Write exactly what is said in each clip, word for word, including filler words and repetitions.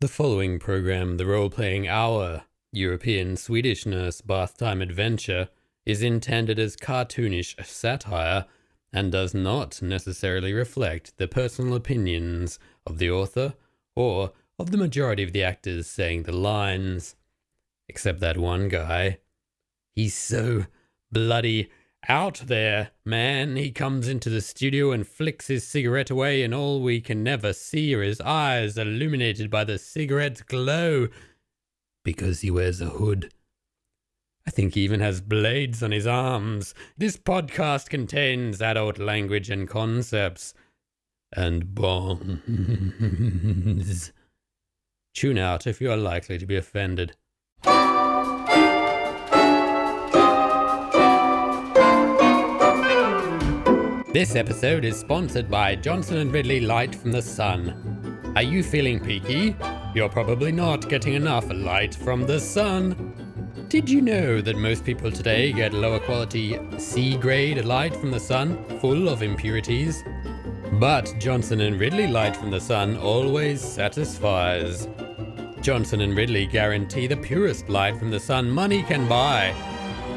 The following program, The Role-Playing Hour, European Swedish Nurse Bath Time Adventure, is intended as cartoonish satire and does not necessarily reflect the personal opinions of the author or of the majority of the actors saying the lines. Except that one guy. He's so bloody out there, man. He comes into the studio and flicks his cigarette away, and all we can never see are his eyes illuminated by the cigarette's glow because he wears a hood. I think he even has blades on his arms. This podcast contains adult language and concepts and bombs. Tune out if you are likely to be offended. This episode is sponsored by Johnson and Ridley Light from the Sun. Are you feeling peaky? You're probably not getting enough light from the sun. Did you know that most people today get lower quality C-grade light from the sun, full of impurities? But Johnson and Ridley Light from the Sun always satisfies. Johnson and Ridley guarantee the purest light from the sun money can buy.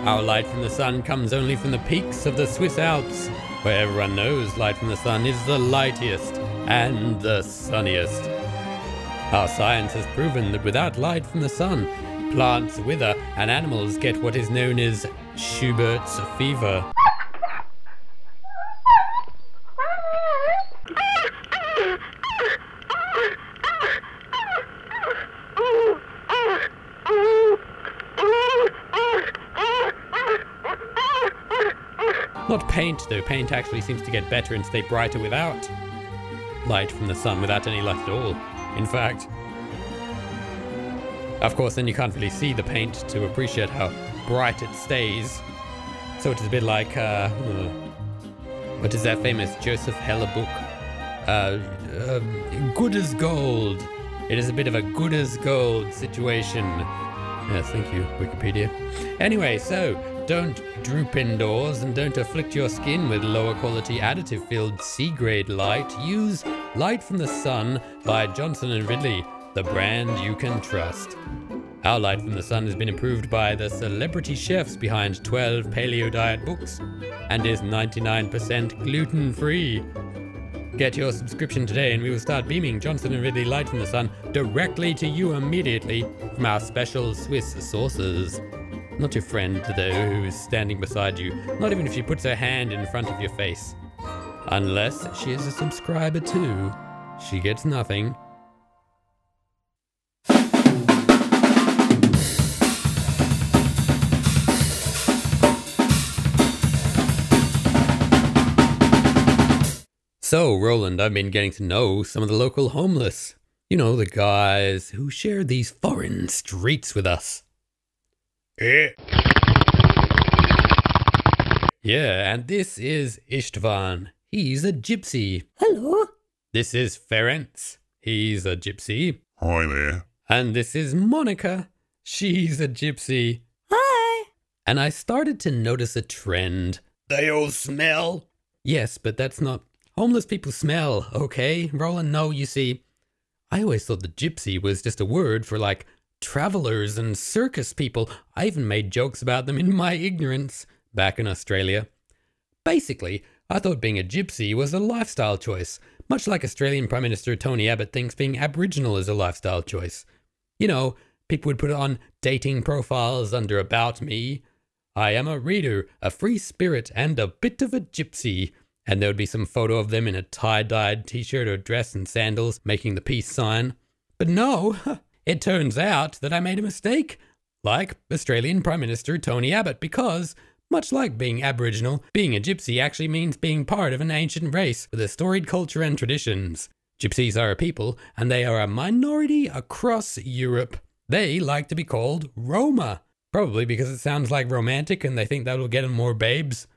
Our light from the sun comes only from the peaks of the Swiss Alps, where everyone knows light from the sun is the lightest and the sunniest. Our science has proven that without light from the sun, plants wither and animals get what is known as Schubert's fever. Not paint, though. Paint actually seems to get better and stay brighter without light from the sun, without any light at all, in fact. Of course, then you can't really see the paint to appreciate how bright it stays. So it is a bit like, uh, what is that famous Joseph Heller book? Uh, uh, Good as Gold. It is a bit of a good as gold situation. Yes, thank you, Wikipedia. Anyway, so don't droop indoors and don't afflict your skin with lower quality additive filled C-grade light. Use Light from the Sun by Johnson and Ridley, the brand you can trust. Our Light from the Sun has been improved by the celebrity chefs behind twelve paleo diet books and is ninety-nine percent gluten-free. Get your subscription today and we will start beaming Johnson and Ridley Light from the Sun directly to you immediately from our special Swiss sources. Not your friend, though, who is standing beside you. Not even if she puts her hand in front of your face. Unless she is a subscriber too. She gets nothing. So, Roland, I've been getting to know some of the local homeless. You know, the guys who share these foreign streets with us. Eh. Yeah, and this is Istvan. He's a gypsy. Hello. This is Ferenc. He's a gypsy. Hi there. And this is Monica. She's a gypsy. Hi. And I started to notice a trend. They all smell. Yes, but that's not... Homeless people smell, okay? Roland, no, you see. I always thought the gypsy was just a word for, like, travelers and circus people. I even made jokes about them in my ignorance back in Australia. Basically, I thought being a gypsy was a lifestyle choice, much like Australian Prime Minister Tony Abbott thinks being Aboriginal is a lifestyle choice. You know, people would put it on dating profiles under About Me. I am a reader, a free spirit, and a bit of a gypsy. And there would be some photo of them in a tie-dyed t-shirt or dress and sandals making the peace sign. But no... It turns out that I made a mistake, like Australian Prime Minister Tony Abbott, because, much like being Aboriginal, being a gypsy actually means being part of an ancient race with a storied culture and traditions. Gypsies are a people, and they are a minority across Europe. They like to be called Roma, probably because it sounds like romantic and they think that will get them more babes.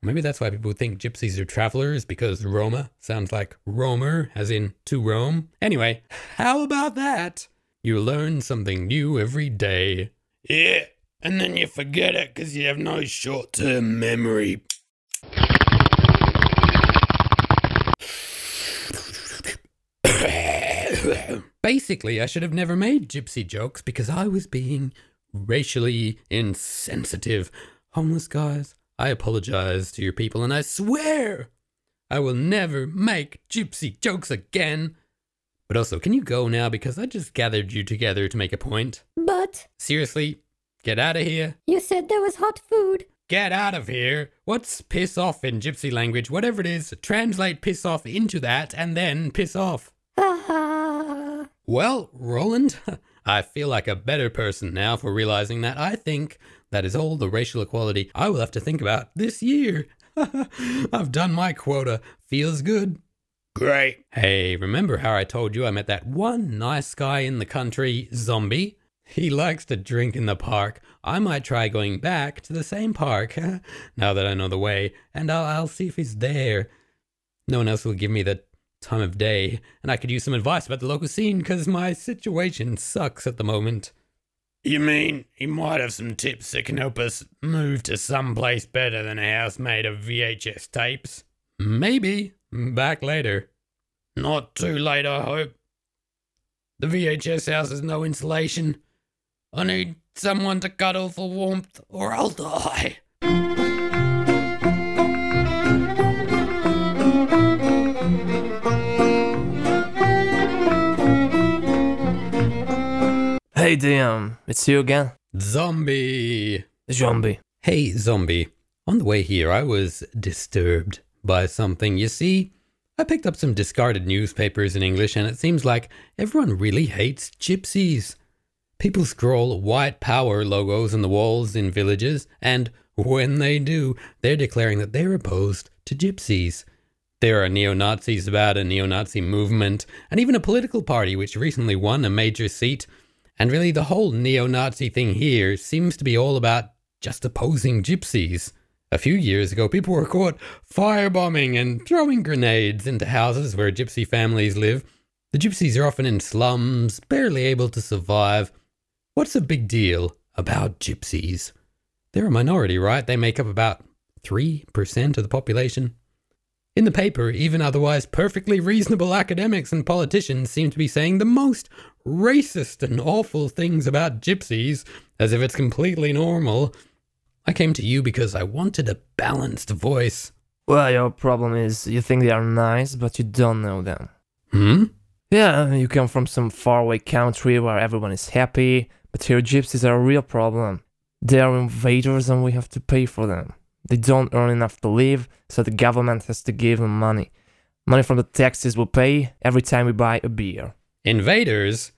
Maybe that's why people think gypsies are travelers, because Roma sounds like Romer, as in to Rome. Anyway, how about that? You learn something new every day. Yeah, and then you forget it because you have no short-term memory. Basically, I should have never made gypsy jokes because I was being racially insensitive. Homeless guys, I apologize to your people and I swear I will never make gypsy jokes again. But also, can you go now because I just gathered you together to make a point? But... Seriously, get out of here. You said there was hot food. Get out of here. What's piss off in gypsy language? Whatever it is, translate piss off into that and then piss off. Haha. Well, Roland, I feel like a better person now for realizing that. I think that is all the racial equality I will have to think about this year. I've done my quota. Feels good. Great. Hey, remember how I told you I met that one nice guy in the country, Zsombi? He likes to drink in the park. I might try going back to the same park, now that I know the way, and I'll, I'll see if he's there. No one else will give me the time of day, and I could use some advice about the local scene, because my situation sucks at the moment. You mean he might have some tips that can help us move to someplace better than a house made of V H S tapes? Maybe. Back later. Not too late, I hope. The V H S house has no insulation. I need someone to cuddle for warmth or I'll die. Hey, D M. It's you again. Zsombi. Zsombi. Hey, Zsombi. On the way here, I was disturbed by something. You see, I picked up some discarded newspapers in English and it seems like everyone really hates gypsies. People scroll white power logos on the walls in villages and when they do, they're declaring that they're opposed to gypsies. There are neo-Nazis about a neo-Nazi movement and even a political party which recently won a major seat. And really the whole neo-Nazi thing here seems to be all about just opposing gypsies. A few years ago, people were caught firebombing and throwing grenades into houses where gypsy families live. The gypsies are often in slums, barely able to survive. What's the big deal about gypsies? They're a minority, right? They make up about three percent of the population. In the paper, even otherwise perfectly reasonable academics and politicians seem to be saying the most racist and awful things about gypsies, as if it's completely normal. I came to you because I wanted a balanced voice. Well, your problem is you think they are nice, but you don't know them. Hmm? Yeah, you come from some faraway country where everyone is happy, but here gypsies are a real problem. They are invaders and we have to pay for them. They don't earn enough to live, so the government has to give them money. Money from the taxes we pay every time we buy a beer. Invaders?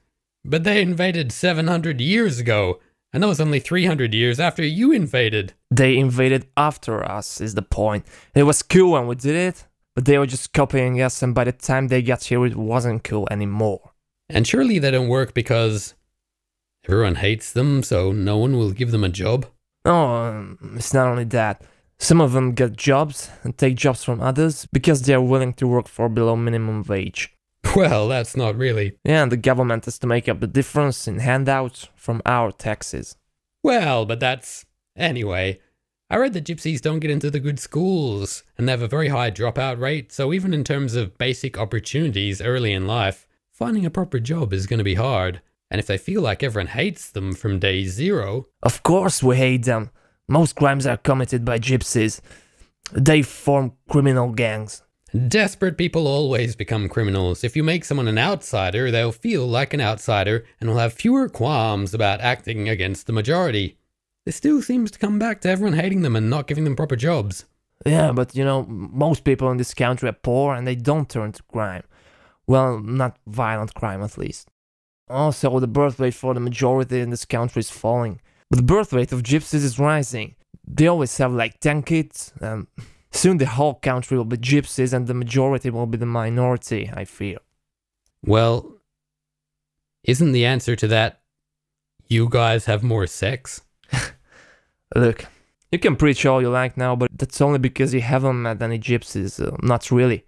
But they invaded seven hundred years ago. And that was only three hundred years after you invaded. They invaded after us, is the point. It was cool when we did it, but they were just copying us, and by the time they got here, it wasn't cool anymore. And surely they don't work because everyone hates them, so no one will give them a job? No, it's not only that. Some of them get jobs and take jobs from others because they are willing to work for below minimum wage. Well, that's not really... Yeah, and the government has to make up the difference in handouts from our taxes. Well, but that's... Anyway, I read that gypsies don't get into the good schools, and they have a very high dropout rate, so even in terms of basic opportunities early in life, finding a proper job is going to be hard. And if they feel like everyone hates them from day zero... Of course we hate them. Most crimes are committed by gypsies. They form criminal gangs. Desperate people always become criminals. If you make someone an outsider, they'll feel like an outsider and will have fewer qualms about acting against the majority. This still seems to come back to everyone hating them and not giving them proper jobs. Yeah, but you know, most people in this country are poor and they don't turn to crime. Well, not violent crime at least. Also, the birth rate for the majority in this country is falling. But the birth rate of gypsies is rising. They always have like ten kids and... Soon the whole country will be gypsies and the majority will be the minority, I fear. Well, isn't the answer to that, you guys have more sex? Look, you can preach all you like now, but that's only because you haven't met any gypsies, uh, not really.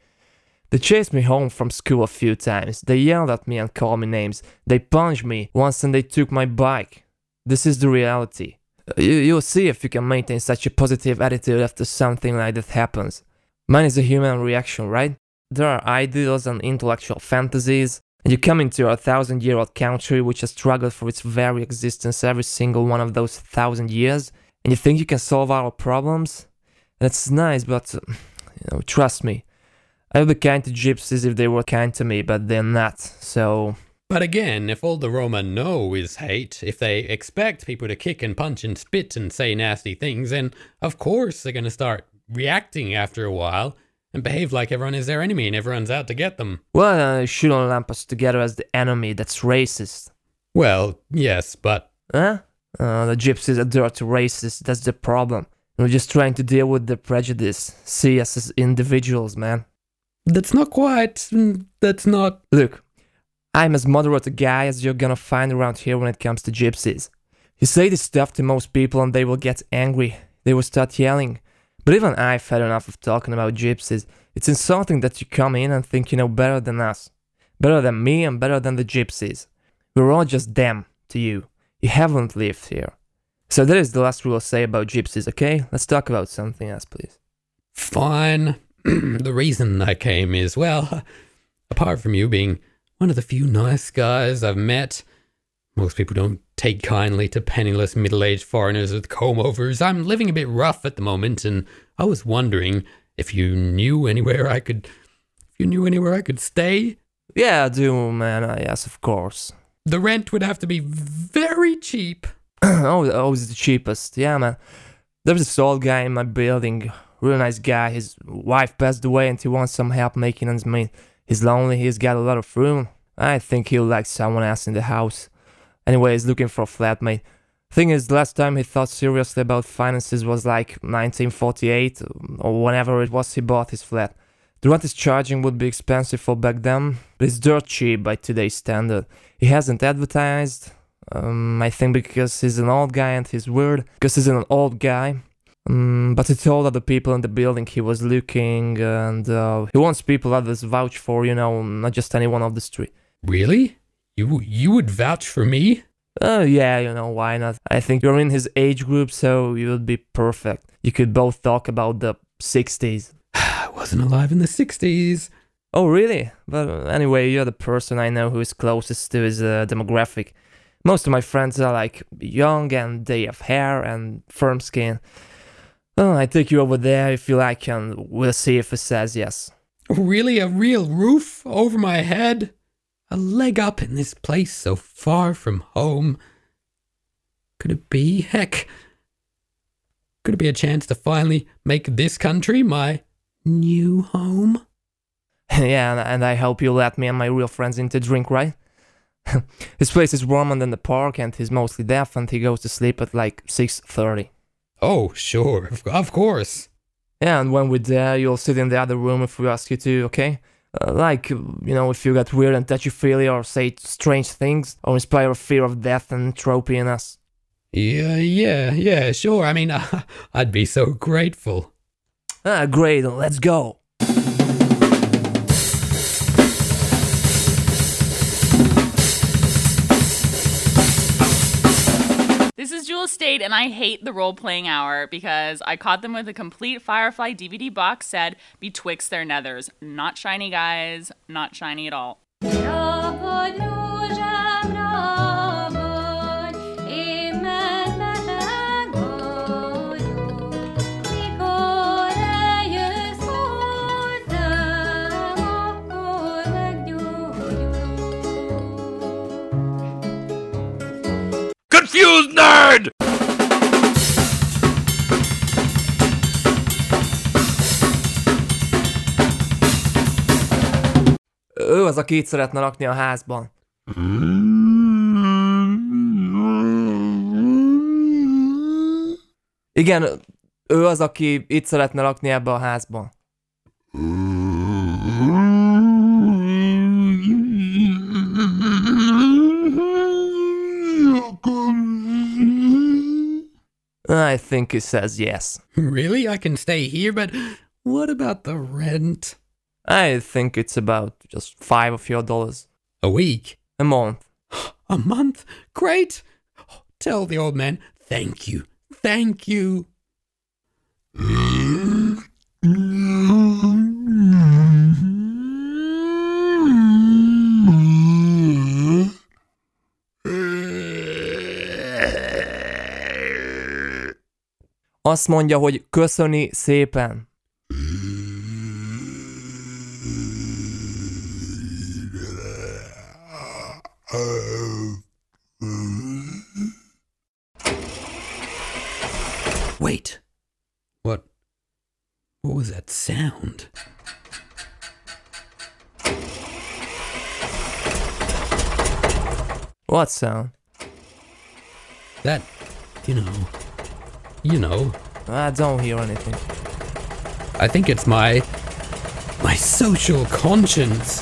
They chased me home from school a few times, they yelled at me and called me names, they punched me once and they took my bike. This is the reality. You, you'll see if you can maintain such a positive attitude after something like that happens. Mine is a human reaction, right? There are ideals and intellectual fantasies, And you come into a thousand-year-old country which has struggled for its very existence every single one of those thousand years, and you think you can solve our problems? That's nice, but, you know, trust me, I would be kind to gypsies if they were kind to me, but they're not, so... But again, if all the Roma know is hate, if they expect people to kick and punch and spit and say nasty things, then of course they're going to start reacting after a while and behave like everyone is their enemy and everyone's out to get them. Well, you shouldn't lump us together as the enemy, that's racist. Well, yes, but... Huh? Uh, the gypsies are dirty racists, that's the problem. We're just trying to deal with the prejudice. See us as individuals, man. That's not quite... That's not... Look. I'm as moderate a guy as you're gonna find around here when it comes to gypsies. You say this stuff to most people and they will get angry. They will start yelling. But even I've had enough of talking about gypsies. It's insulting that you come in and think you know better than us. Better than me and better than the gypsies. We're all just them to you. You haven't lived here. So that is the last rule I say about gypsies, okay? Let's talk about something else, please. Fine. The reason I came is, well, apart from you being... one of the few nice guys I've met. Most people don't take kindly to penniless middle-aged foreigners with comb-overs. I'm living a bit rough at the moment, and I was wondering if you knew anywhere I could... If you knew anywhere I could stay? Yeah, I do, man. Uh, yes, of course. The rent would have to be very cheap. oh, always the cheapest. Yeah, man. There was this old guy in my building. Real nice guy. His wife passed away, and he wants some help making ends meet. He's lonely, he's got a lot of room. I think he'll like someone else in the house. Anyway, he's looking for a flatmate. Thing is, the last time he thought seriously about finances was like nineteen forty-eight, or whenever it was he bought his flat. The rent he's charging would be expensive for back then, but it's dirt cheap by today's standard. He hasn't advertised, um, I think because he's an old guy and he's weird, because he's an old guy. Um, but he told other people in the building he was looking, and uh, he wants people others vouch for, you know, not just anyone off the street. Really? You you would vouch for me? Oh, uh, yeah, you know, why not? I think you're in his age group, so you would be perfect. You could both talk about the sixties. I wasn't alive in the sixties. Oh, really? But anyway, you're the person I know who is closest to his uh, demographic. Most of my friends are, like, young, and they have hair and firm skin. Oh, I take you over there if you like, and we'll see if he says yes. Really? A real roof over my head? A leg up in this place so far from home? Could it be? Heck. Could it be a chance to finally make this country my new home? Yeah, and I hope you let me and my real friends in to drink, right? His place is warmer than the park, and he's mostly deaf, and he goes to sleep at like six thirty. Oh, sure, of course. Yeah, and when we're there, you'll sit in the other room if we ask you to, okay? Uh, like, you know, if you got weird and touchy-feely or say strange things or inspire a fear of death and entropy in us. Yeah, yeah, yeah, sure. I mean, uh, I'd be so grateful. Ah, great, let's go. State, and I hate the role-playing hour because I caught them with a complete Firefly D V D box set betwixt their nethers. Not shiny, guys. Not shiny at all. Confused nerd! Ő az, aki itt szeretne lakni a házban. Igen, ő az, aki itt szeretne lakni ebbe a házban. I think he says yes. Really? I can stay here, but what about the rent? I think it's about just five of your dollars. A week? A month. A month? Great! Oh, tell the old man, thank you. Thank you. Azt mondja, hogy köszöni szépen. Wait. What? What was that sound? What sound? That, you know, you know. I don't hear anything. I think it's my, my social conscience.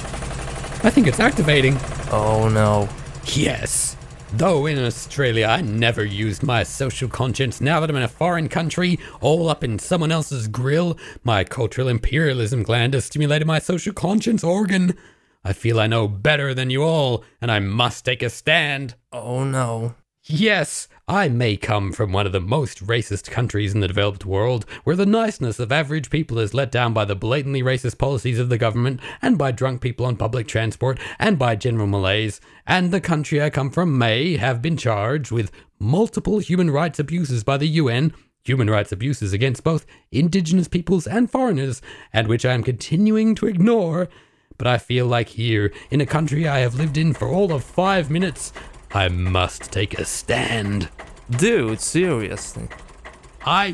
I think it's activating. Oh no. Yes. Though in Australia, I never used my social conscience. Now that I'm in a foreign country, all up in someone else's grill, my cultural imperialism gland has stimulated my social conscience organ. I feel I know better than you all, and I must take a stand. Oh no. Yes, I may come from one of the most racist countries in the developed world, where the niceness of average people is let down by the blatantly racist policies of the government, and by drunk people on public transport, and by general malaise. And the country I come from may have been charged with multiple human rights abuses by the U N, human rights abuses against both indigenous peoples and foreigners, and which I am continuing to ignore. But I feel like here, in a country I have lived in for all of five minutes, I must take a stand. Dude, seriously. I...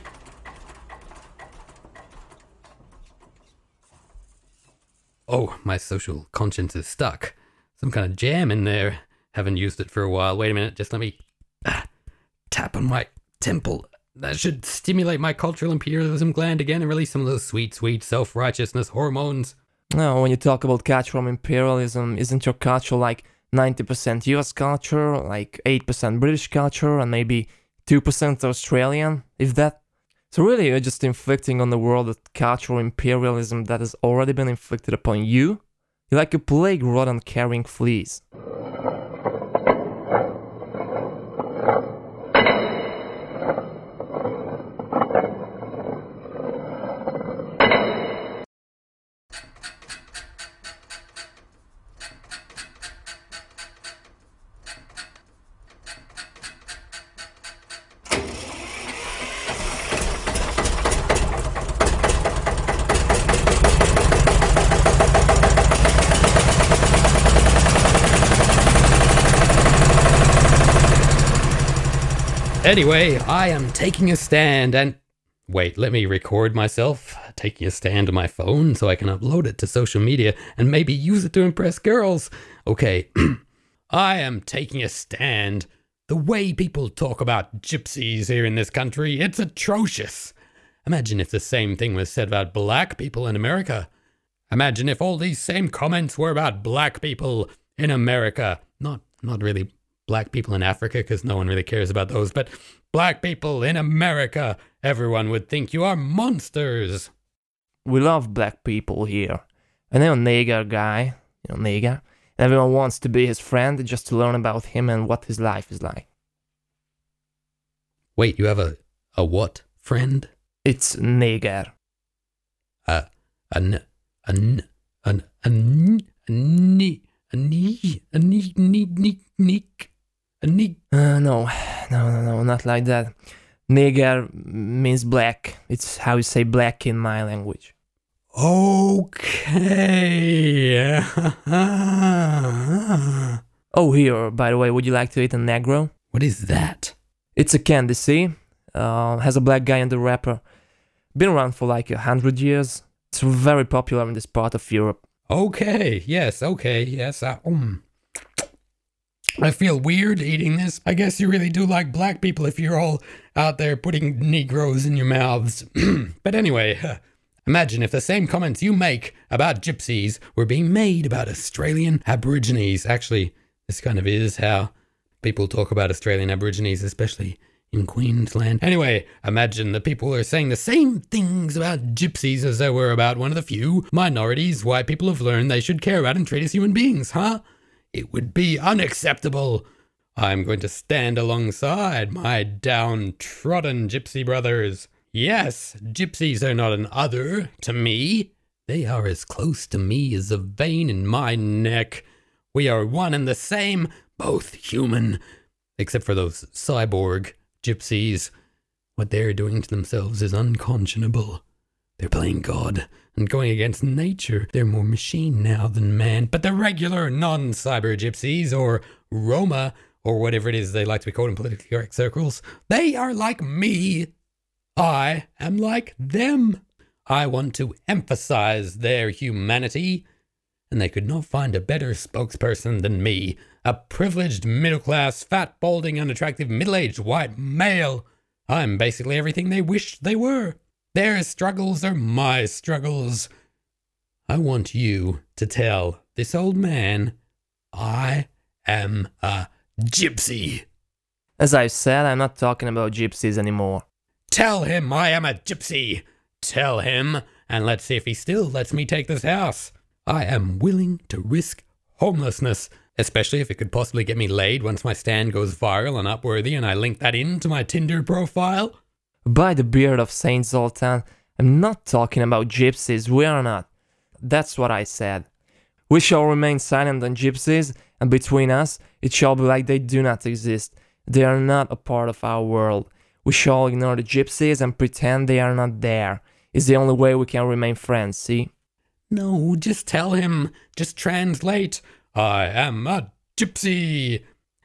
Oh, my social conscience is stuck. Some kind of jam in there. Haven't used it for a while. Wait a minute, just let me ah, tap on my temple. That should stimulate my cultural imperialism gland again and release some of those sweet, sweet self-righteousness hormones. No, when you talk about cultural imperialism, isn't your culture like ninety percent U S culture, like eight percent British culture, and maybe two percent Australian, if that? So really, you're just inflicting on the world that cultural imperialism that has already been inflicted upon you? You're like a plague rodent carrying fleas. Anyway, I am taking a stand and... Wait, let me record myself taking a stand on my phone so I can upload it to social media and maybe use it to impress girls. Okay, I am taking a stand. The way people talk about gypsies here in this country, it's atrocious. Imagine if the same thing was said about black people in America. Imagine if all these same comments were about black people in America. Not, not really... Black people in Africa, because no one really cares about those, but black people in America, everyone would think you are monsters. We love black people here. I know a Naga guy, you know, Naga, and everyone wants to be his friend just to learn about him and what his life is like. Wait, you have a, a what friend? It's Naga. Uh, an, an, an, an, an, an, an, Nig- uh, no, no, no, no, not like that. Nigger means black. It's how you say black in my language. Okay. Oh, here, by the way, would you like to eat a negro? What is that? It's a candy, see? Uh, has a black guy in the wrapper. Been around for like a hundred years. It's very popular in this part of Europe. Okay, yes, okay, yes. I, um. I feel weird eating this. I guess you really do like black people if you're all out there putting Negroes in your mouths. But anyway, uh, imagine if the same comments you make about gypsies were being made about Australian Aborigines. Actually, this kind of is how people talk about Australian Aborigines, especially in Queensland. Anyway, imagine the people are saying the same things about gypsies as they were about one of the few minorities white people have learned they should care about and treat as human beings, huh? It would be unacceptable. I'm going to stand alongside my downtrodden gypsy brothers. Yes, gypsies are not an other to me. They are as close to me as a vein in my neck. We are one and the same, both human. Except for those cyborg gypsies. What they're doing to themselves is unconscionable. They're playing God and going against nature. They're more machine now than man. But the regular non-cyber gypsies, or Roma, or whatever it is they like to be called in politically correct circles, they are like me. I am like them. I want to emphasize their humanity, and they could not find a better spokesperson than me, a privileged, middle-class, fat, balding, unattractive, middle-aged white male. I'm basically everything they wished they were. Their struggles are my struggles. I want you to tell this old man I am a gypsy. As I've said, I'm not talking about gypsies anymore. Tell him I am a gypsy. Tell him, and let's see if he still lets me take this house. I am willing to risk homelessness, especially if it could possibly get me laid once my stand goes viral and Upworthy and I link that in to my Tinder profile. By the beard of Saint Zoltan, I'm not talking about gypsies, we are not. That's what I said. We shall remain silent on gypsies, and between us, it shall be like they do not exist. They are not a part of our world. We shall ignore the gypsies and pretend they are not there. It's the only way we can remain friends, see? No, just tell him. Just translate. I am a gypsy.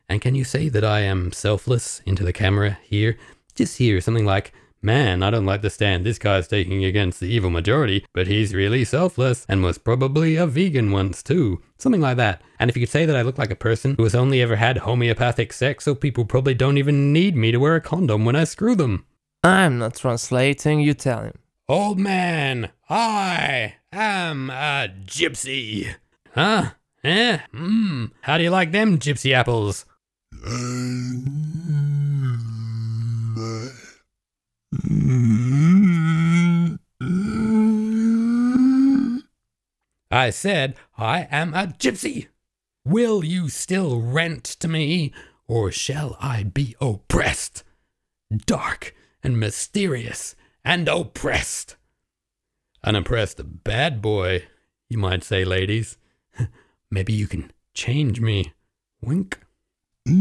And can you say that I am selfless into the camera here? Just here, something like, man, I don't like the stand this guy's taking against the evil majority, but he's really selfless and was probably a vegan once too. Something like that. And if you could say that I look like a person who has only ever had homeopathic sex, so people probably don't even need me to wear a condom when I screw them. I'm not translating, you tell him. Old man, I am a gypsy. Huh? Eh? Mmm. How do you like them gypsy apples? I said, I am a gypsy. Will you still rent to me, or shall I be oppressed? Dark and mysterious and oppressed. An oppressed bad boy, you might say, ladies. Maybe you can change me. Wink. He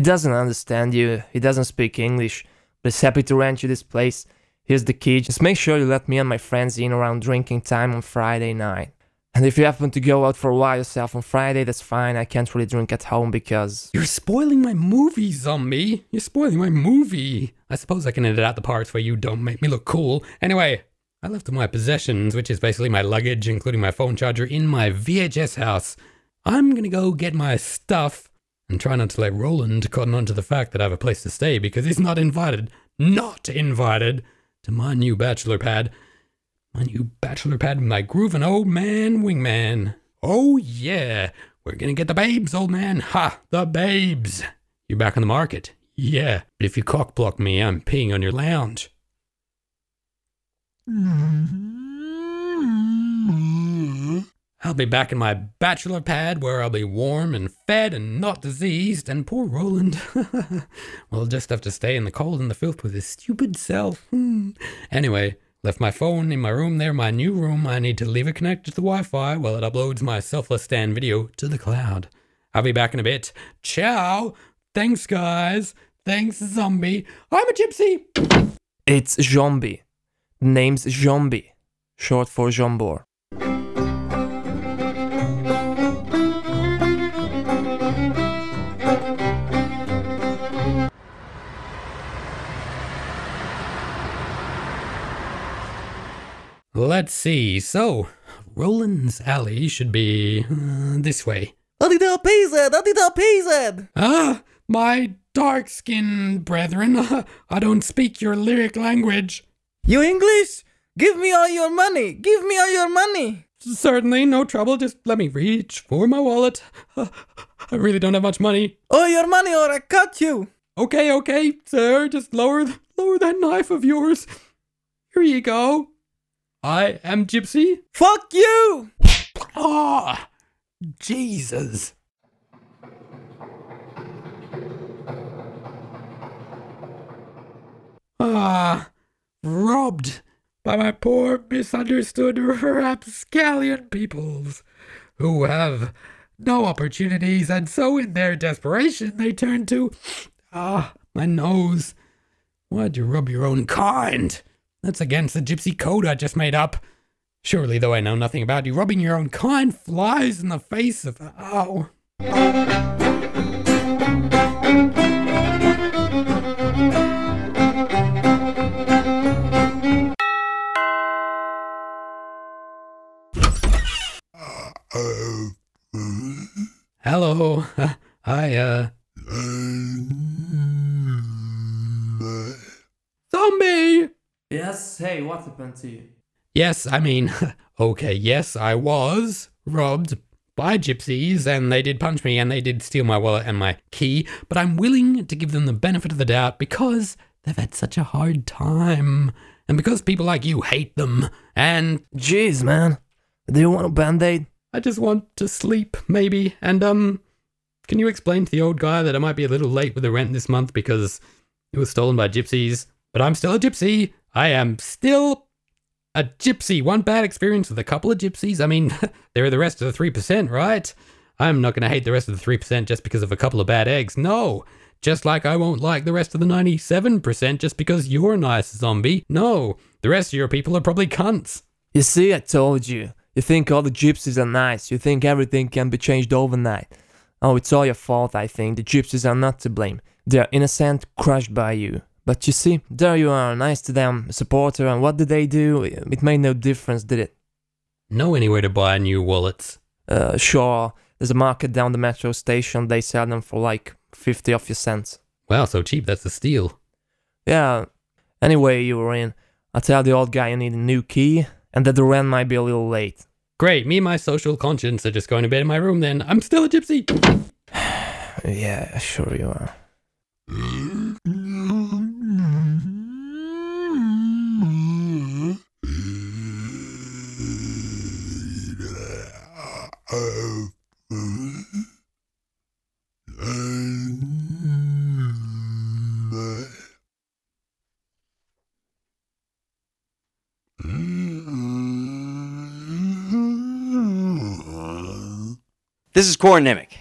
doesn't understand you, he doesn't speak English, but he's happy to rent you this place. Here's the key, just make sure you let me and my friends in around drinking time on Friday night. And if you happen to go out for a while yourself on Friday, that's fine, I can't really drink at home because... You're spoiling my movie, Zsombi! You're spoiling my movie! I suppose I can edit out the parts where you don't make me look cool. Anyway, I left my possessions, which is basically my luggage, including my phone charger, in my V H S house. I'm gonna go get my stuff... and try not to let Roland cotton on to the fact that I have a place to stay because he's not invited, not invited, to my new bachelor pad. My new bachelor pad with my groovin' old man wingman. Oh yeah, we're gonna get the babes, old man. Ha, the babes. You're back on the market. Yeah, but if you cock-block me, I'm peeing on your lounge. I'll be back in my bachelor pad where I'll be warm and fed and not diseased, and poor Roland will just have to stay in the cold and the filth with his stupid self. Anyway, left my phone in my room there, my new room. I need to leave it connected to the Wi-Fi while it uploads my selfless stand video to the cloud. I'll be back in a bit. Ciao! Thanks, guys. Thanks, Zsombi. I'm a gypsy! It's Zsombi. The name's Zsombi, short for Zsombor. Let's see, so, Roland's alley should be uh, this way. Ah, my dark-skinned brethren, I don't speak your lyric language. You English? Give me all your money, give me all your money. Certainly, no trouble, just let me reach for my wallet. I really don't have much money. Oh, your money or I cut you. Okay, okay, sir, just lower, lower that knife of yours. Here you go. I am gypsy. Fuck you! Ah, oh, Jesus. Ah, robbed by my poor misunderstood rapscallion peoples who have no opportunities, and so in their desperation, they turn to, ah, my nose. Why'd you rub your own kind? That's against the gypsy code I just made up. Surely, though I know nothing about you, rubbing your own kind flies in the face of, oh. Hello, I, uh... Zsombi! Yes, hey, what happened to you? Yes, I mean, okay, yes, I was robbed by gypsies, and they did punch me, and they did steal my wallet and my key, but I'm willing to give them the benefit of the doubt because they've had such a hard time, and because people like you hate them, and... Jeez, man, do you want a Band-Aid? I just want to sleep, maybe, and, um, can you explain to the old guy that I might be a little late with the rent this month because it was stolen by gypsies, but I'm still a gypsy. I am still a gypsy. One bad experience with a couple of gypsies. I mean, there are the rest of the three percent, right? I'm not going to hate the rest of the three percent just because of a couple of bad eggs. No, just like I won't like the rest of the ninety-seven percent just because you're nice, Zsombi. No, the rest of your people are probably cunts. You see, I told you. You think all the gypsies are nice. You think everything can be changed overnight. Oh, it's all your fault, I think. The gypsies are not to blame. They are innocent, crushed by you. But you see, there you are, nice to them, a supporter, and what did they do? It made no difference, did it? Know anywhere to buy new wallets? Uh, sure. There's a market down the metro station. They sell them for like fifty of your cents. Wow, so cheap. That's a steal. Yeah. Anyway, you were in. I tell the old guy you need a new key. And that the rent might be a little late. Great, me and my social conscience are just going to bed in my room then. I'm still a gypsy! Yeah, sure you are. This is Kornemich.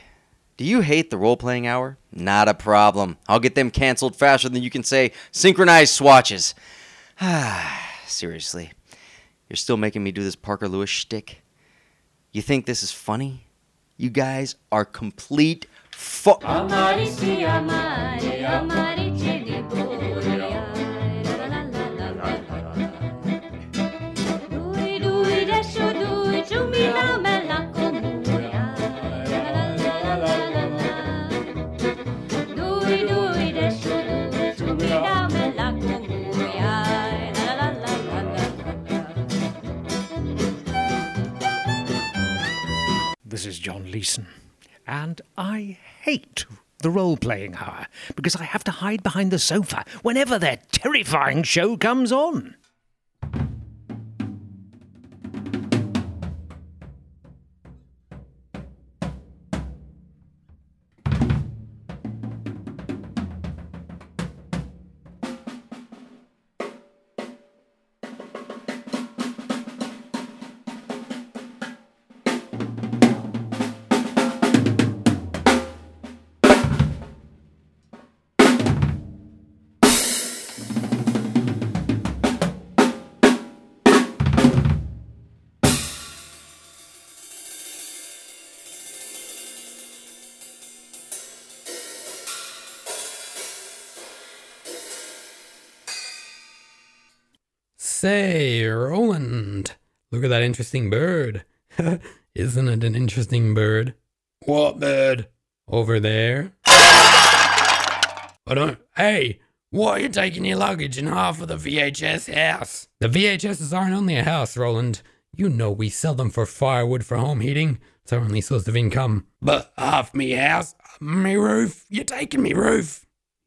Do you hate the role-playing hour? Not a problem. I'll get them canceled faster than you can say synchronized swatches. Ah, seriously. You're still making me do this Parker Lewis shtick? You think this is funny? You guys are complete fuck. This is John Leeson, and I hate the role-playing hour because I have to hide behind the sofa whenever their terrifying show comes on. Say, Roland, look at that interesting bird. Isn't it an interesting bird? What bird? Over there. I don't... Hey, why are you taking your luggage in half of the V H S house? The V H S's aren't only a house, Roland. You know we sell them for firewood for home heating. It's our only source of income. But half me house, me roof, you're taking me roof.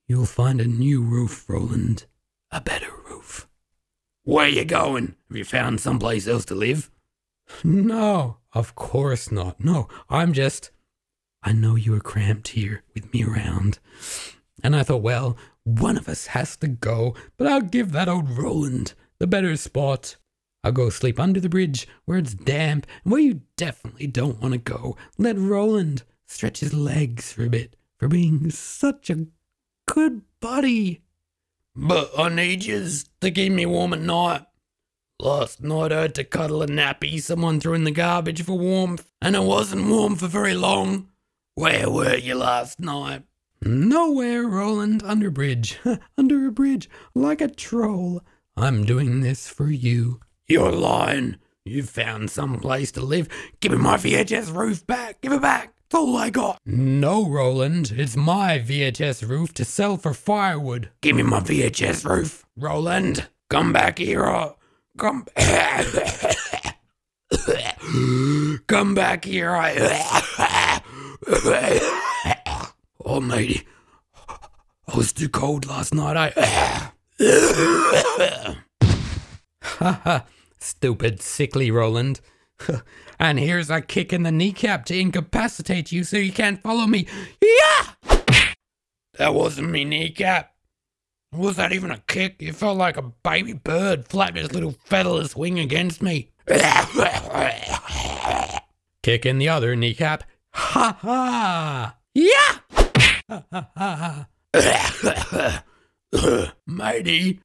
You'll find a new roof, Roland. A better roof. Where you going? Have you found someplace else to live? No, of course not. No, I'm just... I know you were cramped here with me around. And I thought, well, one of us has to go, but I'll give that old Roland the better spot. I'll go sleep under the bridge where it's damp and where you definitely don't want to go. Let Roland stretch his legs for a bit for being such a good buddy. But I need yous to keep me warm at night. Last night I had to cuddle a nappy someone threw in the garbage for warmth, and it wasn't warm for very long. Where were you last night? Nowhere, Roland, under bridge. Under a bridge, like a troll. I'm doing this for you. You're lying. You found some place to live. Give me my V H S roof back. Give it back. It's all I got. No, Roland. It's my V H S roof to sell for firewood. Give me my V H S roof. Roland, come back here or... Come... Come back here I... Oh, matey. I was too cold last night. I... Ha ha. Stupid, sickly Roland. And here's a kick in the kneecap to incapacitate you so you can't follow me. Yeah! That wasn't me kneecap. Was that even a kick? It felt like a baby bird flapped its little featherless wing against me. Kick in the other kneecap. Ha ha! Yeah! Ha ha ha ha. Matey.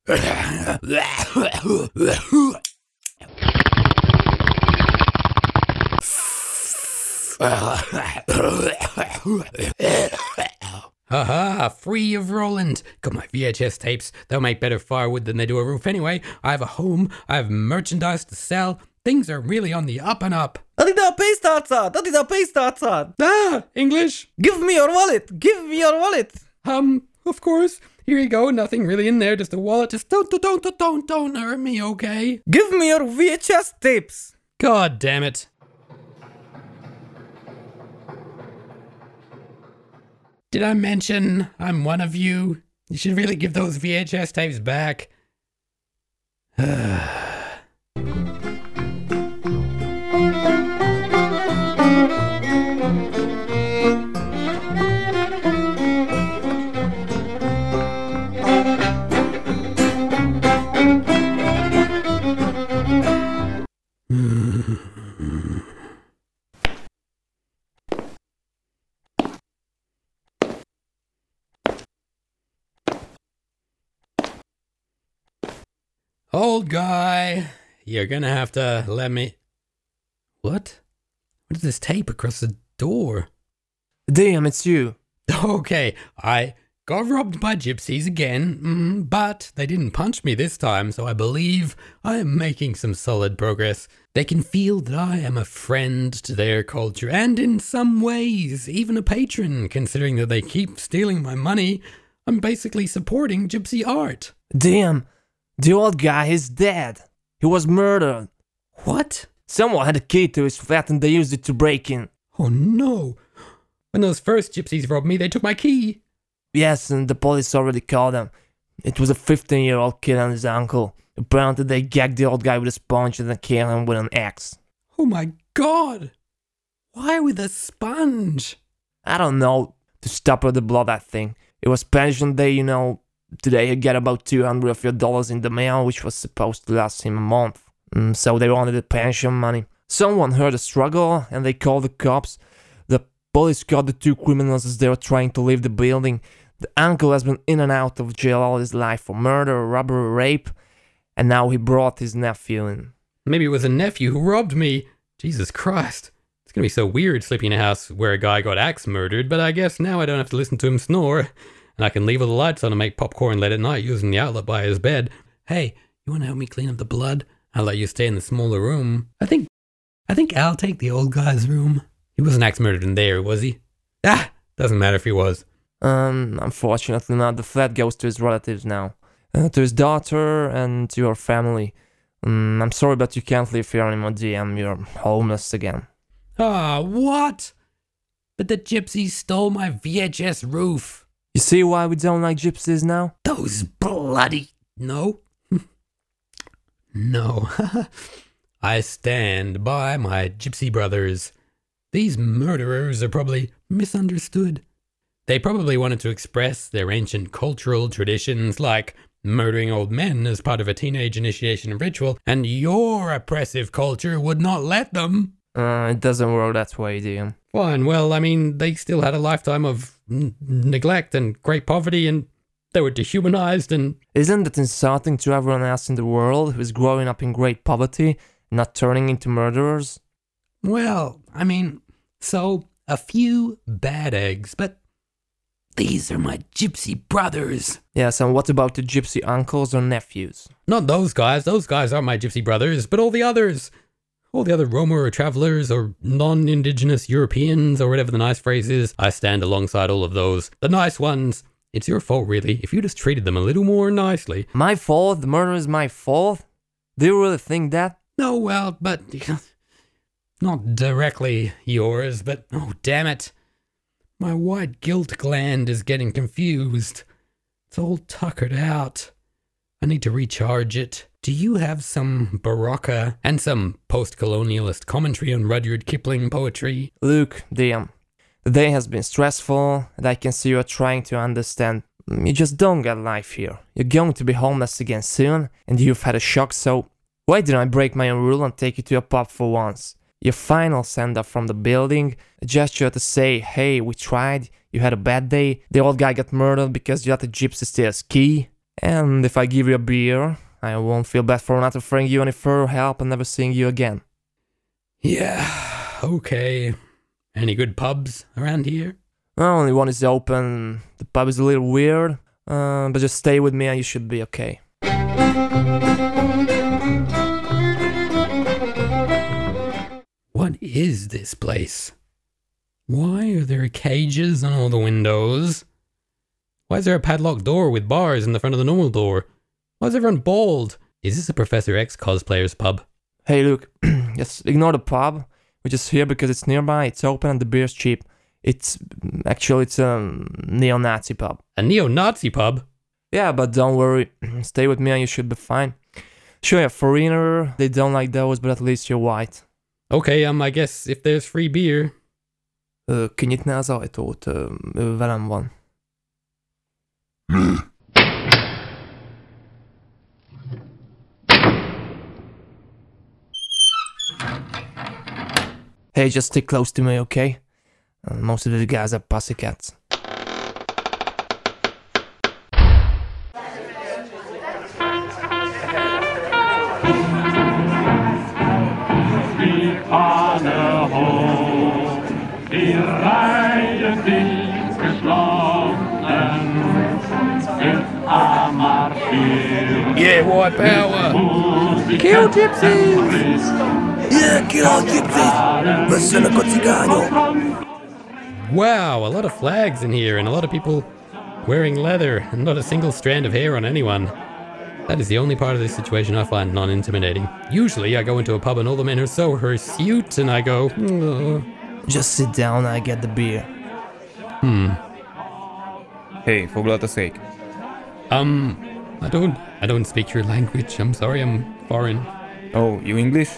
Haha, free of Roland. Got my V H S tapes. They'll make better firewood than they do a roof anyway. I have a home. I have merchandise to sell. Things are really on the up and up. I think that pays outside. I think that pays outside. Ah, English. Give me your wallet. Give me your wallet. Um, of course. Here you go. Nothing really in there. Just a wallet. Just don't, don't, don't, don't, don't hurt me, okay? Give me your V H S tapes. God damn it. Did I mention I'm one of you? You should really give those V H S tapes back. Old guy, you're gonna have to let me... What? What is this tape across the door? Damn, it's you. Okay, I got robbed by gypsies again, but they didn't punch me this time, so I believe I am making some solid progress. They can feel that I am a friend to their culture, and in some ways, even a patron, considering that they keep stealing my money. I'm basically supporting gypsy art. Damn. The old guy is dead. He was murdered. What? Someone had a key to his flat and they used it to break in. Oh no. When those first gypsies robbed me, they took my key. Yes, and the police already caught them. It was a fifteen-year-old kid and his uncle. Apparently they gagged the old guy with a sponge and then killed him with an axe. Oh my god. Why with a sponge? I don't know. To stop the blood, I think. It was pension day, you know. Today he got about two hundred of your dollars in the mail, which was supposed to last him a month. Mm, so they wanted the pension money. Someone heard a struggle and they called the cops. The police caught the two criminals as they were trying to leave the building. The uncle has been in and out of jail all his life for murder, robbery, rape. And now he brought his nephew in. Maybe it was a nephew who robbed me. Jesus Christ. It's gonna be so weird sleeping in a house where a guy got axe murdered, but I guess now I don't have to listen to him snore. And I can leave all the lights on and make popcorn late at night using the outlet by his bed. Hey, you want to help me clean up the blood? I'll let you stay in the smaller room. I think, I think I'll take the old guy's room. He wasn't axe murdered in there, was he? Ah, doesn't matter if he was. Um, unfortunately not. The flat goes to his relatives now. Uh, to his daughter and to your family. Um, I'm sorry, but you can't live here anymore, D M. You're homeless again. Ah, what? But the gypsies stole my V H S roof. You see why we don't like gypsies now? Those bloody... No. No. I stand by my gypsy brothers. These murderers are probably misunderstood. They probably wanted to express their ancient cultural traditions like murdering old men as part of a teenage initiation ritual, and your oppressive culture would not let them. Uh, it doesn't work that way, Dean. Fine, well, I mean, they still had a lifetime of n- neglect and great poverty, and they were dehumanized, and... Isn't that insulting to everyone else in the world who is growing up in great poverty, not turning into murderers? Well, I mean, so, a few bad eggs, but these are my gypsy brothers. Yes, and what about the gypsy uncles or nephews? Not those guys. Those guys are my gypsy brothers, but all the others. All the other Roma or travelers or non-indigenous Europeans or whatever the nice phrase is, I stand alongside all of those. The nice ones. It's your fault, really. If you just treated them a little more nicely. My fault? The murder is my fault? Do you really think that? No, well, but... Not directly yours, but... Oh, damn it. My white guilt gland is getting confused. It's all tuckered out. I need to recharge it. Do you have some Barocca and some post-colonialist commentary on Rudyard Kipling poetry? Luke, dear, the day has been stressful, and I can see you are trying to understand. You just don't get life here. You're going to be homeless again soon, and you've had a shock, so why didn't I break my own rule and take you to a pub for once? Your final send-off from the building, a gesture to say, hey, we tried, you had a bad day, the old guy got murdered because you let the gypsy steal his key, and if I give you a beer... I won't feel bad for not offering you any further help and never seeing you again. Yeah, okay. Any good pubs around here? Well, only one is open. The pub is a little weird, uh, but just stay with me and you should be okay. What is this place? Why are there cages on all the windows? Why is there a padlocked door with bars in the front of the normal door? Why is everyone bald? Is this a Professor X cosplayer's pub? Hey, Luke, just ignore the pub. We're just here because it's nearby, it's open, and the beer's cheap. It's... actually, it's a neo-Nazi pub. A neo-Nazi pub? Yeah, but don't worry. Stay with me and you should be fine. Sure, you're a foreigner, they don't like those, but at least you're white. Okay, um, I guess if there's free beer... Uh, Kinyit názal egy tót, velem van. Hey, just stick close to me, okay? Uh, most of the guys are pussycats. Yeah, white power! Kill gypsies! Yeah, kill all gypsies! Wow, a lot of flags in here and a lot of people wearing leather and not a single strand of hair on anyone. That is the only part of this situation I find non-intimidating. Usually I go into a pub and all the men are so hirsute and I go... Oh. Just sit down and I get the beer. Hmm. Hey, foglalta szék. Um, I don't... I don't speak your language. I'm sorry, I'm foreign. Oh, you English?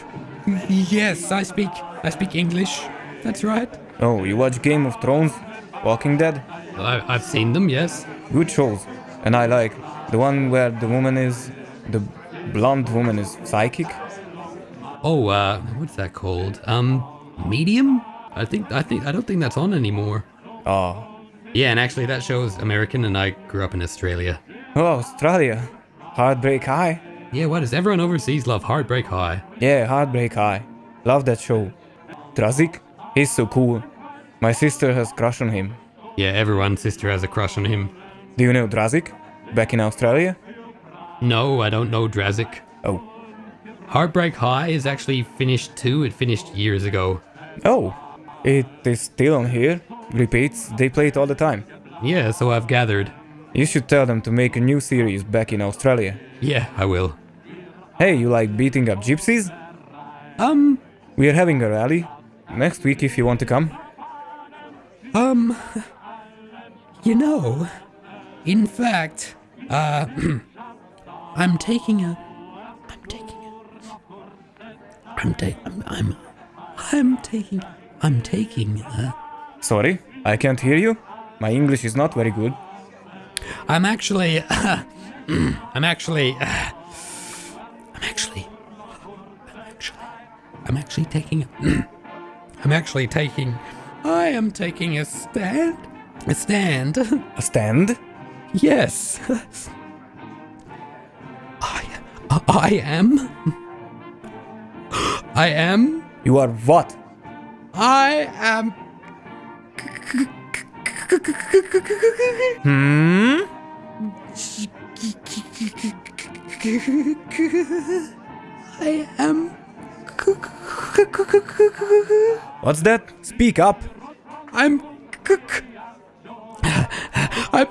Yes, I speak. I speak English. That's right. Oh, you watch Game of Thrones? Walking Dead? I, I've seen them, yes. Good shows. And I like the one where the woman is... The blonde woman is psychic. Oh, uh, what's that called? Um, Medium? I think, I think, I don't think that's on anymore. Oh. Yeah, and actually that show's American and I grew up in Australia. Oh, Australia. Heartbreak High. Yeah, why does everyone overseas love Heartbreak High? Yeah, Heartbreak High. Love that show. Drazic? He's so cool. My sister has a crush on him. Yeah, everyone's sister has a crush on him. Do you know Drazic? Back in Australia? No, I don't know Drazic. Oh. Heartbreak High is actually finished too. It finished years ago. Oh. It is still on here. Repeats. They play it all the time. Yeah, so I've gathered. You should tell them to make a new series back in Australia. Yeah, I will. Hey, you like beating up gypsies? Um... We're having a rally. Next week if you want to come. Um... You know... In fact... Uh... I'm taking a... I'm taking a... I'm taking... I'm... I'm... I'm taking... I'm taking a... Sorry, I can't hear you. My English is not very good. I'm actually... Uh, I'm actually, uh, I'm actually, I'm actually, I'm actually taking, a, I'm actually taking, I am taking a stand, a stand. A stand? Yes. I, I, I am, I am. You are what? I am. Hmm? I am. What's that? Speak up. I'm. I'm. I'm.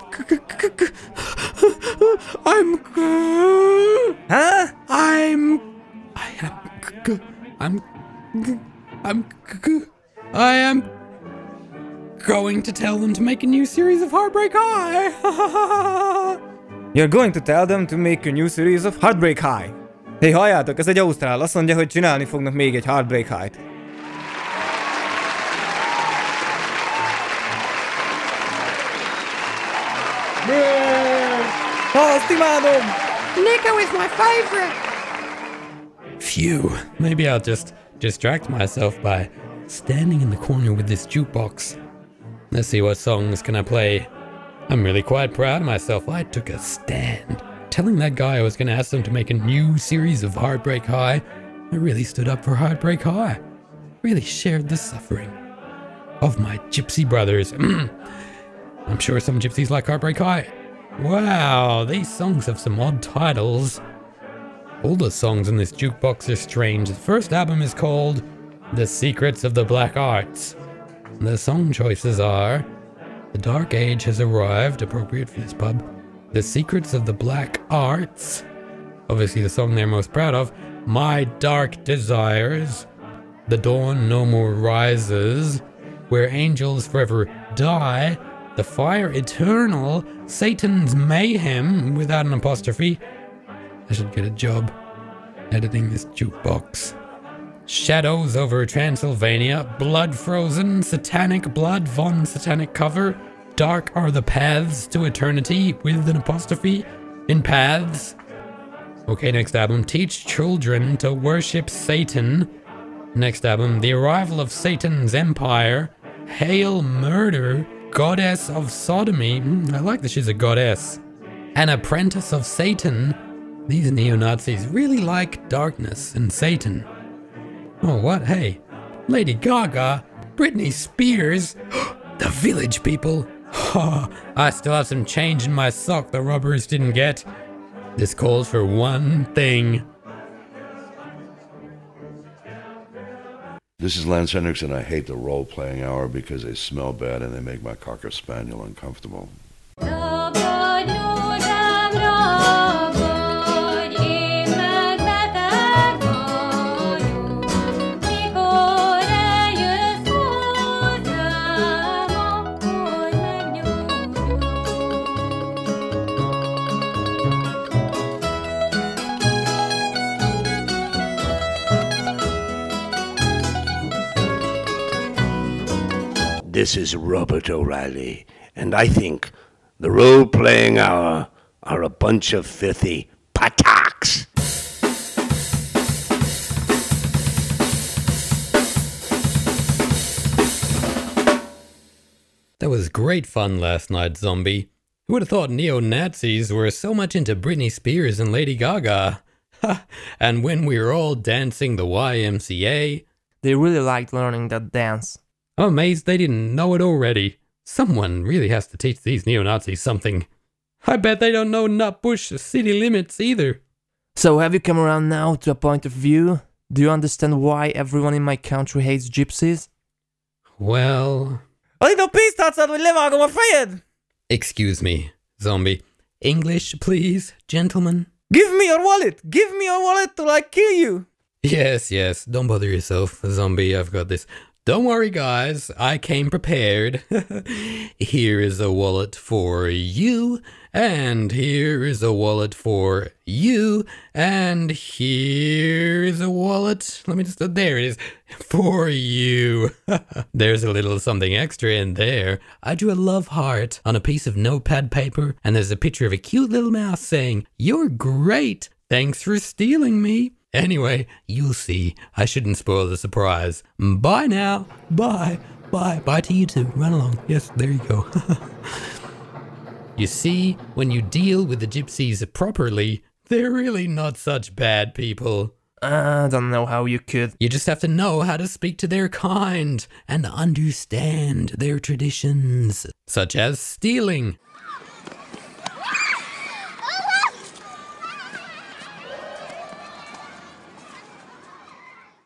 Huh? I'm. I am. I'm. I'm. I am. Going to tell them to make a new series of Heartbreak High! You're going to tell them to make a new series of Heartbreak High! Hé, hey, halljátok, ez egy ausztrál, azt mondja, hogy csinálni fognak még egy Heartbreak High-t. Yeah! Ha, azt imádom! Niko is my favorite! Phew, maybe I'll just distract myself by standing in the corner with this jukebox. Let's see what songs can I play. I'm really quite proud of myself. I took a stand. Telling that guy I was going to ask them to make a new series of Heartbreak High, I really stood up for Heartbreak High. Really shared the suffering of my gypsy brothers. I'm sure some gypsies like Heartbreak High. Wow, these songs have some odd titles. All the songs in this jukebox are strange. The first album is called The Secrets of the Black Arts. The song choices are The Dark Age Has Arrived, appropriate for this pub, The Secrets of the Black Arts, obviously the song they're most proud of, My Dark Desires, The Dawn No More Rises, Where Angels Forever Die, The Fire Eternal, Satan's Mayhem, without an apostrophe. I should get a job editing this jukebox. Shadows Over Transylvania, Blood Frozen, Satanic Blood, Von Satanic Cover, Dark Are the Paths to Eternity, with an apostrophe, in paths. Okay, next album, Teach Children to Worship Satan. Next album, The Arrival of Satan's Empire, Hail Murder, Goddess of Sodomy, mm, I like that she's a goddess, An Apprentice of Satan. These neo-Nazis really like darkness and Satan. Oh, what? Hey, Lady Gaga, Britney Spears, The Village People. Oh, I still have some change in my sock the robbers didn't get. This calls for one thing. This is Lance Hendricks, and I hate the role-playing hour because they smell bad and they make my Cocker Spaniel uncomfortable. This is Robert O'Reilly, and I think the role-playing hour are a bunch of filthy pataks. That was great fun last night, Zsombi. Who would have thought neo-Nazis were so much into Britney Spears and Lady Gaga? Ha! And when we were all dancing the Y M C A... They really liked learning that dance. I'm amazed they didn't know it already. Someone really has to teach these neo-Nazis something. I bet they don't know Nutbush city limits either. So have you come around now to a point of view? Do you understand why everyone in my country hates gypsies? Well... A little peace outside we live on, I'm afraid! Excuse me, Zsombi. English, please, gentlemen. Give me your wallet! Give me your wallet till I kill you! Yes, yes, don't bother yourself, Zsombi, I've got this. Don't worry, guys, I came prepared. Here is a wallet for you, and here is a wallet for you, and here is a wallet. Let me just, there it is, for you. There's a little something extra in there. I drew a love heart on a piece of notepad paper, and there's a picture of a cute little mouse saying, "You're great, thanks for stealing me." Anyway, you'll see. I shouldn't spoil the surprise. Bye now. Bye. Bye. Bye to you too. Run along. Yes, there you go. You see, when you deal with the gypsies properly, they're really not such bad people. I don't know how you could. You just have to know how to speak to their kind and understand their traditions, such as stealing.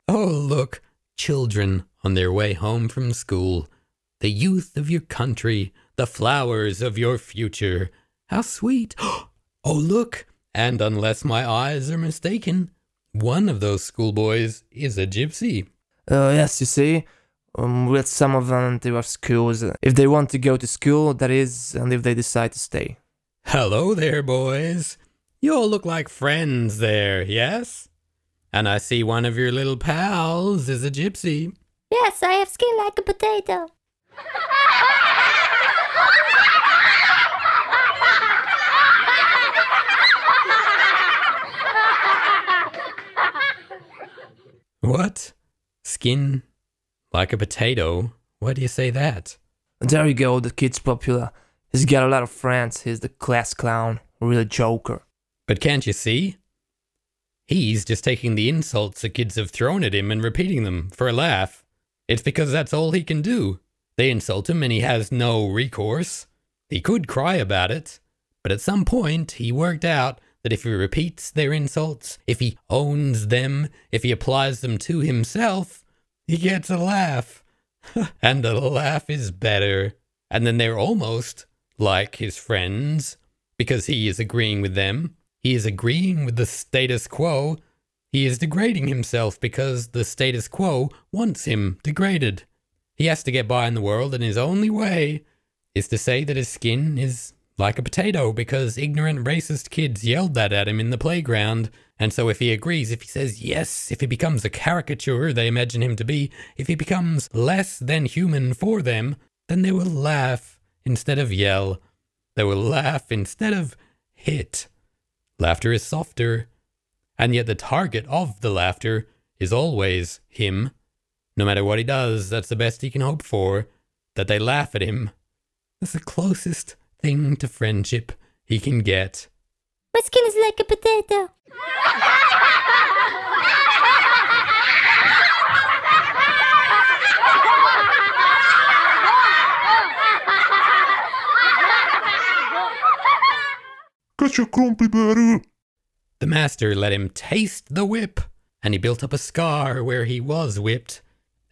Oh, look, children on their way home from school, the youth of your country, the flowers of your future. How sweet. Oh, look, and unless my eyes are mistaken, one of those schoolboys is a gypsy. Oh, uh, yes, you see, um, with some of them they have schools, if they want to go to school, that is, and if they decide to stay. Hello there, boys. You all look like friends there, yes? And I see one of your little pals is a gypsy. Yes, I have skin like a potato. What? Skin like a potato? Why do you say that? There you go, the kid's popular. He's got a lot of friends. He's the class clown, real joker. But can't you see? He's just taking the insults the kids have thrown at him and repeating them for a laugh. It's because that's all he can do. They insult him and he has no recourse. He could cry about it, but at some point he worked out that if he repeats their insults, if he owns them, if he applies them to himself, he gets a laugh. And the laugh is better. And then they're almost like his friends because he is agreeing with them. He is agreeing with the status quo. He is degrading himself because the status quo wants him degraded. He has to get by in the world, and his only way is to say that his skin is like a potato because ignorant racist kids yelled that at him in the playground. And so if he agrees, if he says yes, if he becomes a caricature they imagine him to be, if he becomes less than human for them, then they will laugh instead of yell. They will laugh instead of hit. Laughter is softer, and yet the target of the laughter is always him. No matter what he does, that's the best he can hope for, that they laugh at him. That's the closest thing to friendship he can get. My skin is like a potato. The master let him taste the whip, and he built up a scar where he was whipped.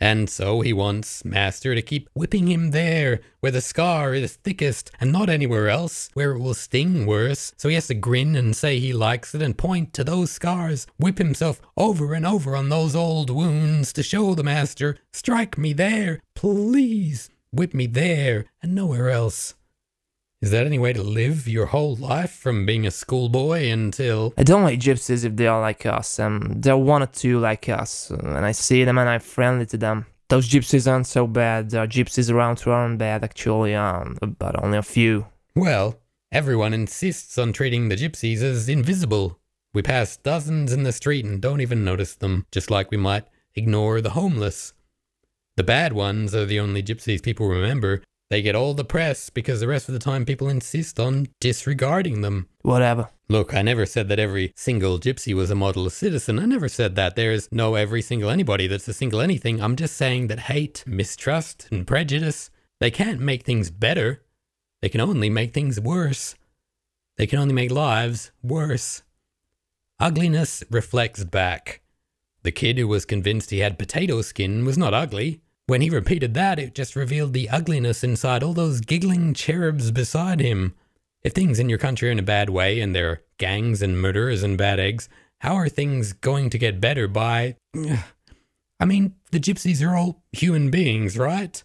And so he wants master to keep whipping him there, where the scar is thickest, and not anywhere else, where it will sting worse. So he has to grin and say he likes it and point to those scars, whip himself over and over on those old wounds to show the master, strike me there, please, whip me there, and nowhere else. Is that any way to live your whole life from being a schoolboy until... I don't like gypsies if they are like us. Um, they're one or two like us. And I see them and I'm friendly to them. Those gypsies aren't so bad. There are gypsies around who aren't bad, actually, um, but only a few. Well, everyone insists on treating the gypsies as invisible. We pass dozens in the street and don't even notice them, just like we might ignore the homeless. The bad ones are the only gypsies people remember. They get all the press because the rest of the time people insist on disregarding them. Whatever. Look, I never said that every single gypsy was a model citizen. I never said that. There is no every single anybody that's a single anything. I'm just saying that hate, mistrust, and prejudice, they can't make things better. They can only make things worse. They can only make lives worse. Ugliness reflects back. The kid who was convinced he had potato skin was not ugly. When he repeated that, it just revealed the ugliness inside all those giggling cherubs beside him. If things in your country are in a bad way and there are gangs and murderers and bad eggs, how are things going to get better by I mean, the gypsies are all human beings, right?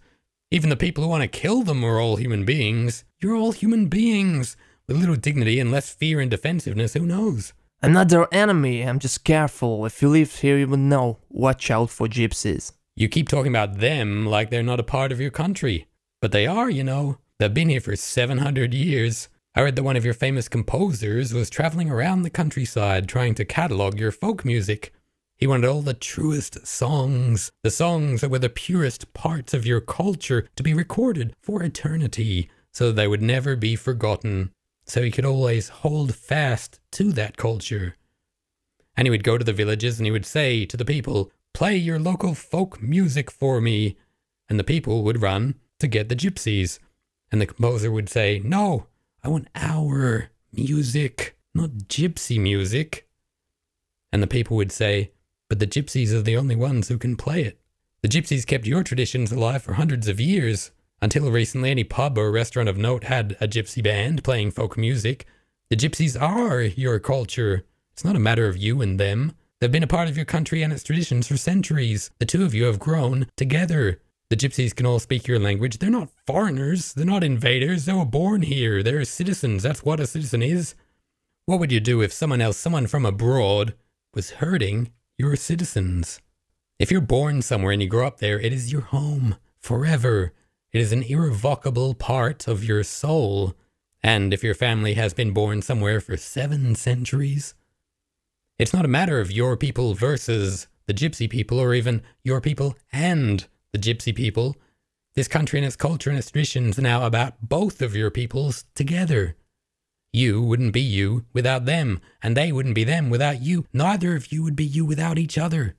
Even the people who want to kill them are all human beings. You're all human beings with little dignity and less fear and defensiveness. Who knows? I'm not their enemy. I'm just careful. If you lived here, you would know. Watch out for gypsies. You keep talking about them like they're not a part of your country. But they are, you know. They've been here for seven hundred years. I read that one of your famous composers was traveling around the countryside trying to catalogue your folk music. He wanted all the truest songs, the songs that were the purest parts of your culture, to be recorded for eternity so that they would never be forgotten, so he could always hold fast to that culture. And he would go to the villages and he would say to the people, play your local folk music for me. And the people would run to get the gypsies. And the composer would say, no, I want our music, not gypsy music. And the people would say, but the gypsies are the only ones who can play it. The gypsies kept your traditions alive for hundreds of years. Until recently, any pub or restaurant of note had a gypsy band playing folk music. The gypsies are your culture. It's not a matter of you and them. They've been a part of your country and its traditions for centuries. The two of you have grown together. The gypsies can all speak your language. They're not foreigners. They're not invaders. They were born here. They're citizens. That's what a citizen is. What would you do if someone else, someone from abroad, was hurting your citizens? If you're born somewhere and you grow up there, it is your home forever. It is an irrevocable part of your soul. And if your family has been born somewhere for seven centuries, it's not a matter of your people versus the gypsy people, or even your people and the gypsy people. This country and its culture and its traditions are now about both of your peoples together. You wouldn't be you without them, and they wouldn't be them without you. Neither of you would be you without each other.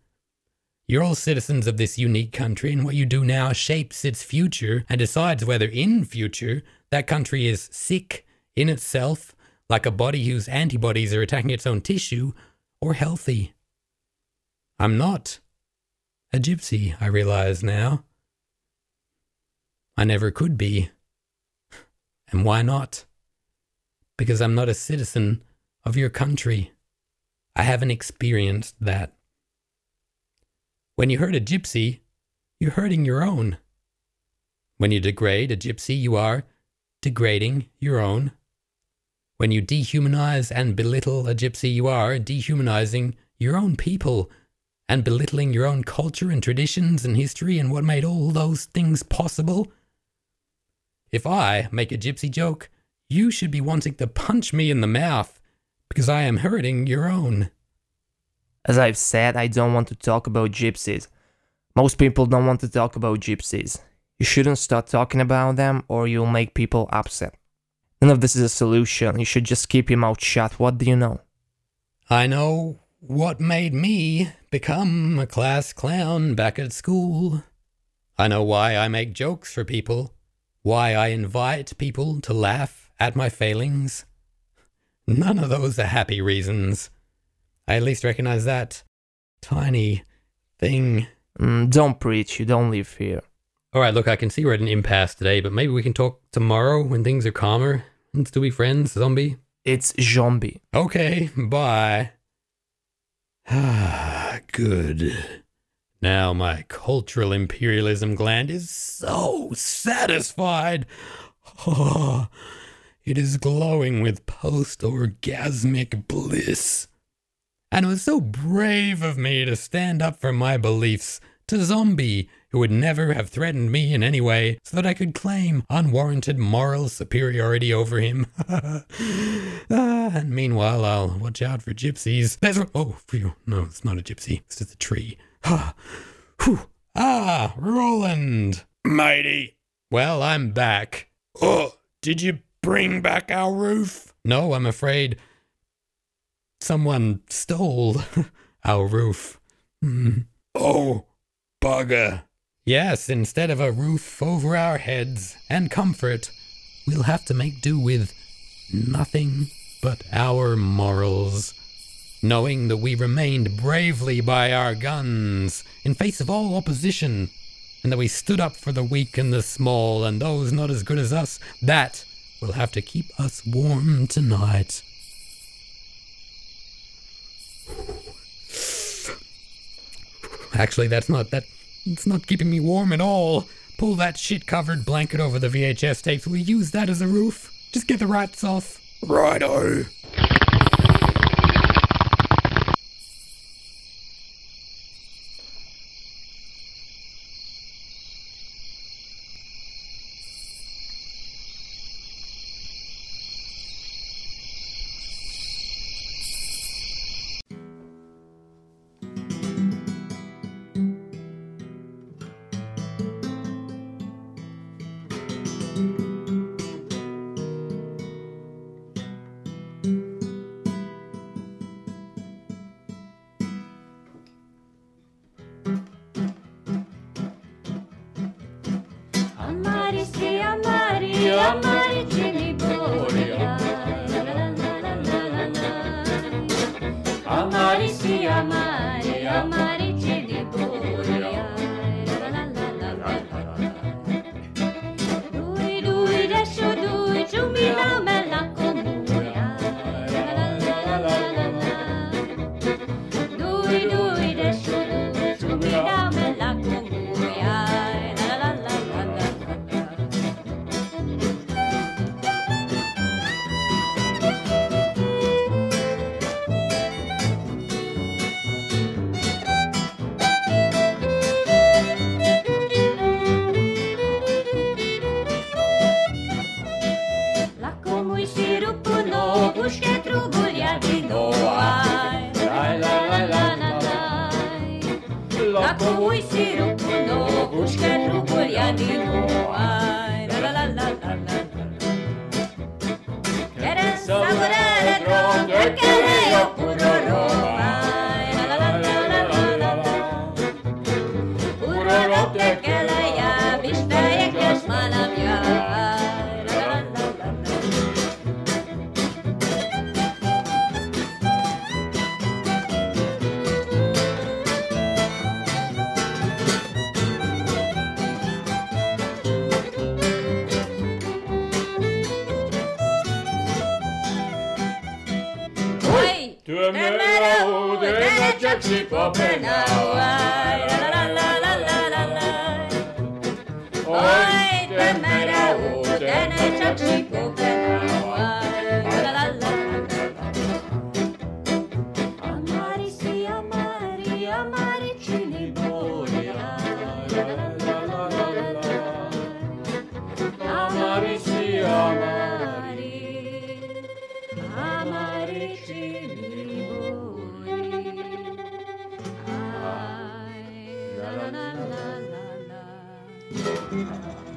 You're all citizens of this unique country, and what you do now shapes its future and decides whether in future that country is sick in itself, like a body whose antibodies are attacking its own tissue, or healthy. I'm not a gypsy, I realize now. I never could be. And why not? Because I'm not a citizen of your country. I haven't experienced that. When you hurt a gypsy, you're hurting your own. When you degrade a gypsy, you are degrading your own. When you dehumanize and belittle a gypsy, you are dehumanizing your own people and belittling your own culture and traditions and history and what made all those things possible. If I make a gypsy joke, you should be wanting to punch me in the mouth, because I am hurting your own. As I've said, I don't want to talk about gypsies. Most people don't want to talk about gypsies. You shouldn't start talking about them, or you'll make people upset. None of this is a solution. You should just keep your mouth shut. What do you know? I know what made me become a class clown back at school. I know why I make jokes for people, why I invite people to laugh at my failings. None of those are happy reasons. I at least recognize that tiny thing. Mm, don't preach, you don't live here. Alright, look, I can see we're at an impasse today, but maybe we can talk tomorrow when things are calmer. Let's do be friends, Zsombi. It's Zsombi. Okay, bye. Ah, good. Now my cultural imperialism gland is so satisfied. Oh. It is glowing with post-orgasmic bliss. And it was so brave of me to stand up for my beliefs to Zsombi, who would never have threatened me in any way, so that I could claim unwarranted moral superiority over him. ah, and meanwhile, I'll watch out for gypsies. There's a- oh, phew, no, it's not a gypsy. It's just a tree. Ah, whew, ah, Roland. Matey. Well, I'm back. Oh, did you... bring back our roof? No, I'm afraid someone stole our roof. Mm. Oh, bugger. Yes, instead of a roof over our heads and comfort, we'll have to make do with nothing but our morals. Knowing that we remained bravely by our guns in face of all opposition, and that we stood up for the weak and the small and those not as good as us, that will have to keep us warm tonight. Actually, that's not that. It's not keeping me warm at all. Pull that shit-covered blanket over the V H S tape. We use that as a roof. Just get the rats off. Righto. La la la la la.